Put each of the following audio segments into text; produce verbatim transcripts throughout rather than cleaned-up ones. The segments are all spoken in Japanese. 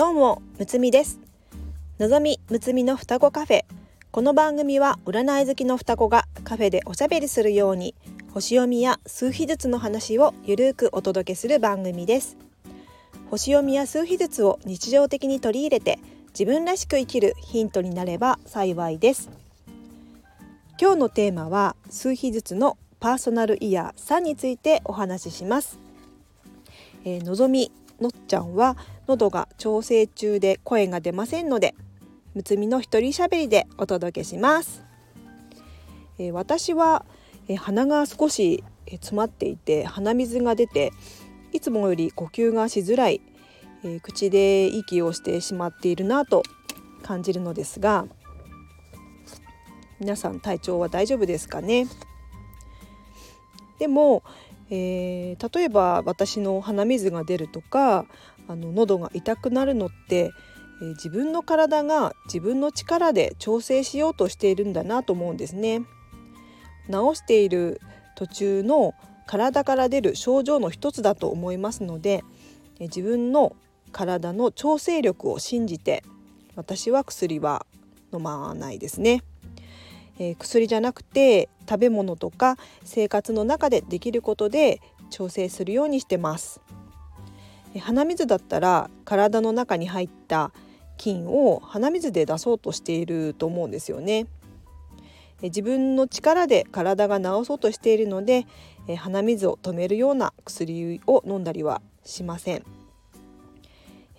どうも、むつみです。のぞみむつみの双子カフェ。この番組は占い好きの双子がカフェでおしゃべりするように、星読みや数秘術の話をゆるくお届けする番組です。星読みや数秘術を日常的に取り入れて、自分らしく生きるヒントになれば幸いです。今日のテーマは数秘術のパーソナルイヤーさんについてお話しします。えー、のぞみのっちゃんは喉が調整中で声が出ませんので、むつみの一人しゃべりでお届けします。えー、私は、えー、鼻が少し、えー、詰まっていて、鼻水が出て、いつもより呼吸がしづらい、えー、口で息をしてしまっているなと感じるのですが、皆さん体調は大丈夫ですかね。でも、えー、例えば私の鼻水が出るとか、あの喉が痛くなるのって自分の体が自分の力で調整しようとしているんだなと思うんですね。治している途中の体から出る症状の一つだと思いますので、自分の体の調整力を信じて、私は薬は飲まないですね。えー、薬じゃなくて食べ物とか生活の中でできることで調整するようにしてます。えー、鼻水だったら体の中に入った菌を鼻水で出そうとしていると思うんですよね。えー、自分の力で体が治そうとしているので、えー、鼻水を止めるような薬を飲んだりはしません。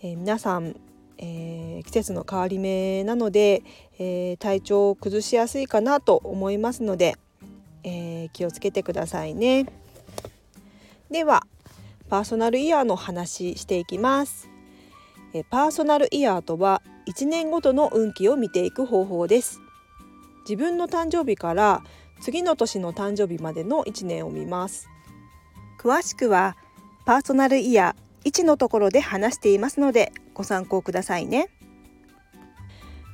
えー、皆さん、えー、季節の変わり目なので、えー、体調を崩しやすいかなと思いますので、えー、気をつけてくださいね。では、パーソナルイヤーの話していきます。えー、パーソナルイヤーとはいちねんごとの運気を見ていく方法です。自分の誕生日から次の年の誕生日までのいちねんを見ます。詳しくはパーソナルイヤーいちのところで話していますので、ご参考くださいね。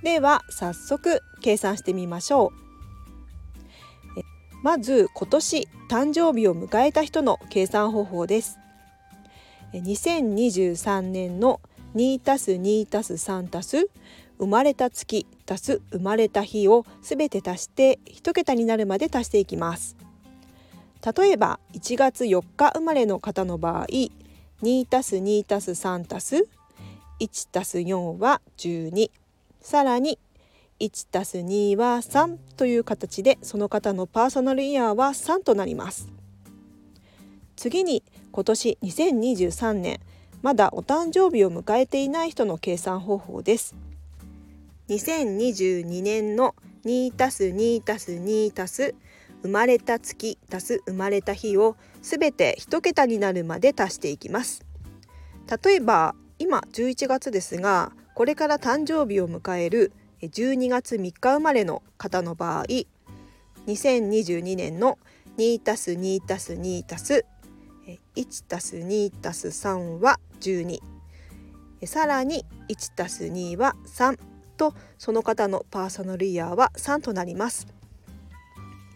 では早速計算してみましょう。まず今年誕生日を迎えた人の計算方法です。にせんにじゅうさんねんの にたすにたすさんたす 生まれた月足す生まれた日をすべて足して一桁になるまで足していきます。例えばいちがつよっか生まれの方の場合、にたすにたすさんたすいちたすよんはじゅうに、さらにいちたすにはさんという形で、その方のパーソナルイヤーはさんとなります。次に今年にせんにじゅうさんねん、まだお誕生日を迎えていない人の計算方法です。にせんにじゅうにねんの にたすにたすにたす 生まれた月足す生まれた日をすべて一桁になるまで足していきます。例えば今じゅういちがつですが、これから誕生日を迎えるじゅうにがつみっか生まれの方の場合、にせんにじゅうにねんの にたすにたすにたすいちたすにたすさんはじゅうに、さらに いちたすに はさんと、その方のパーソナルイヤーはさんとなります。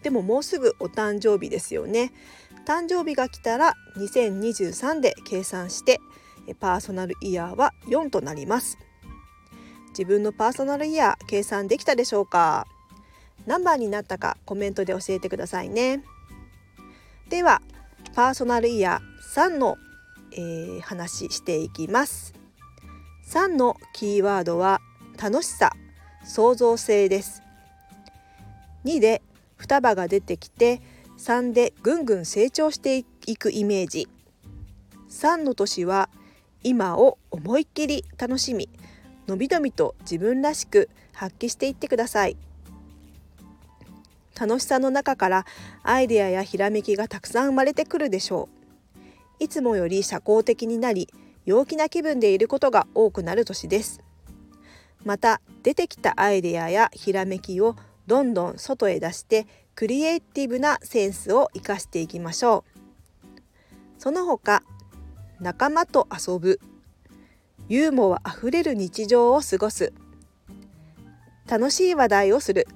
でももうすぐお誕生日ですよね。誕生日が来たらにせんにじゅうさんで計算して、パーソナルイヤーはよんとなります。自分のパーソナルイヤー計算できたでしょうか。何番になったかコメントで教えてくださいね。ではパーソナルイヤーさんの、えー、話していきます。さんのキーワードは楽しさ、創造性です。にで双葉が出てきて、さんでぐんぐん成長していくイメージ。さんの年は今を思いっきり楽しみ、のびのびと自分らしく発揮していってください。楽しさの中からアイデアやひらめきがたくさん生まれてくるでしょう。いつもより社交的になり、陽気な気分でいることが多くなる年です。また出てきたアイデアやひらめきをどんどん外へ出して、クリエイティブなセンスを生かしていきましょう。その他、仲間と遊ぶ、ユーモアあふれる日常を過ごす、楽しい話題をする、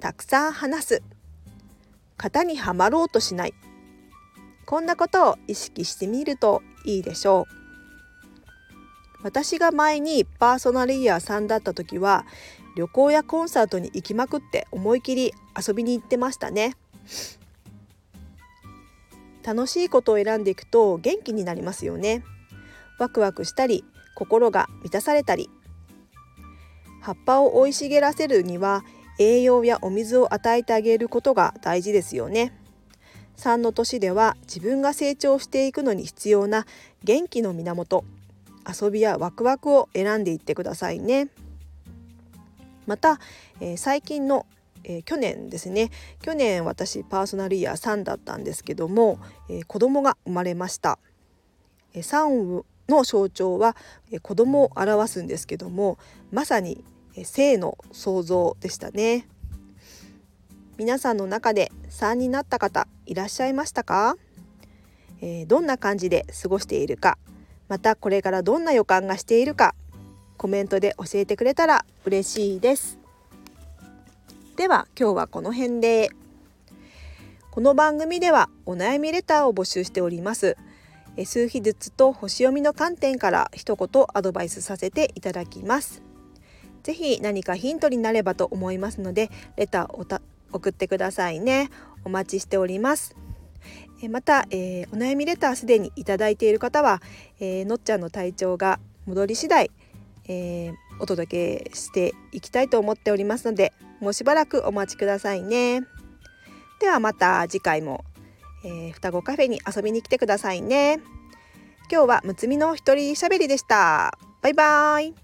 たくさん話す、型にはまろうとしない、こんなことを意識してみるといいでしょう。私が前にパーソナルイヤーさんだった時は旅行やコンサートに行きまくって思い切り遊びに行ってましたね。楽しいことを選んでいくと元気になりますよね。ワクワクしたり心が満たされたり、葉っぱを生い茂らせるには栄養やお水を与えてあげることが大事ですよね。さんの年では自分が成長していくのに必要な元気の源、遊びやワクワクを選んでいってくださいね。また、えー、最近の、えー、去年ですね去年私パーソナルイヤーさんだったんですけども、えー、子供が生まれました。えー、さんの象徴は、えー、子供を表すんですけども、まさに、えー、性の創造でしたね。皆さんの中でさんになった方いらっしゃいましたか？えー、どんな感じで過ごしているか、またこれからどんな予感がしているか、コメントで教えてくれたら嬉しいです。では今日はこの辺で。この番組ではお悩みレターを募集しております。数日ずつと星読みの観点から一言アドバイスさせていただきます。ぜひ何かヒントになればと思いますので、レターをた送ってくださいね。お待ちしております。また、えー、お悩みレターすでにいただいている方は、えー、のっちゃんの体調が戻り次第、えー、お届けしていきたいと思っておりますので、もうしばらくお待ちくださいね。ではまた次回も、えー、双子カフェに遊びに来てくださいね。今日はむつみの一人しゃべりでした。バイバイ。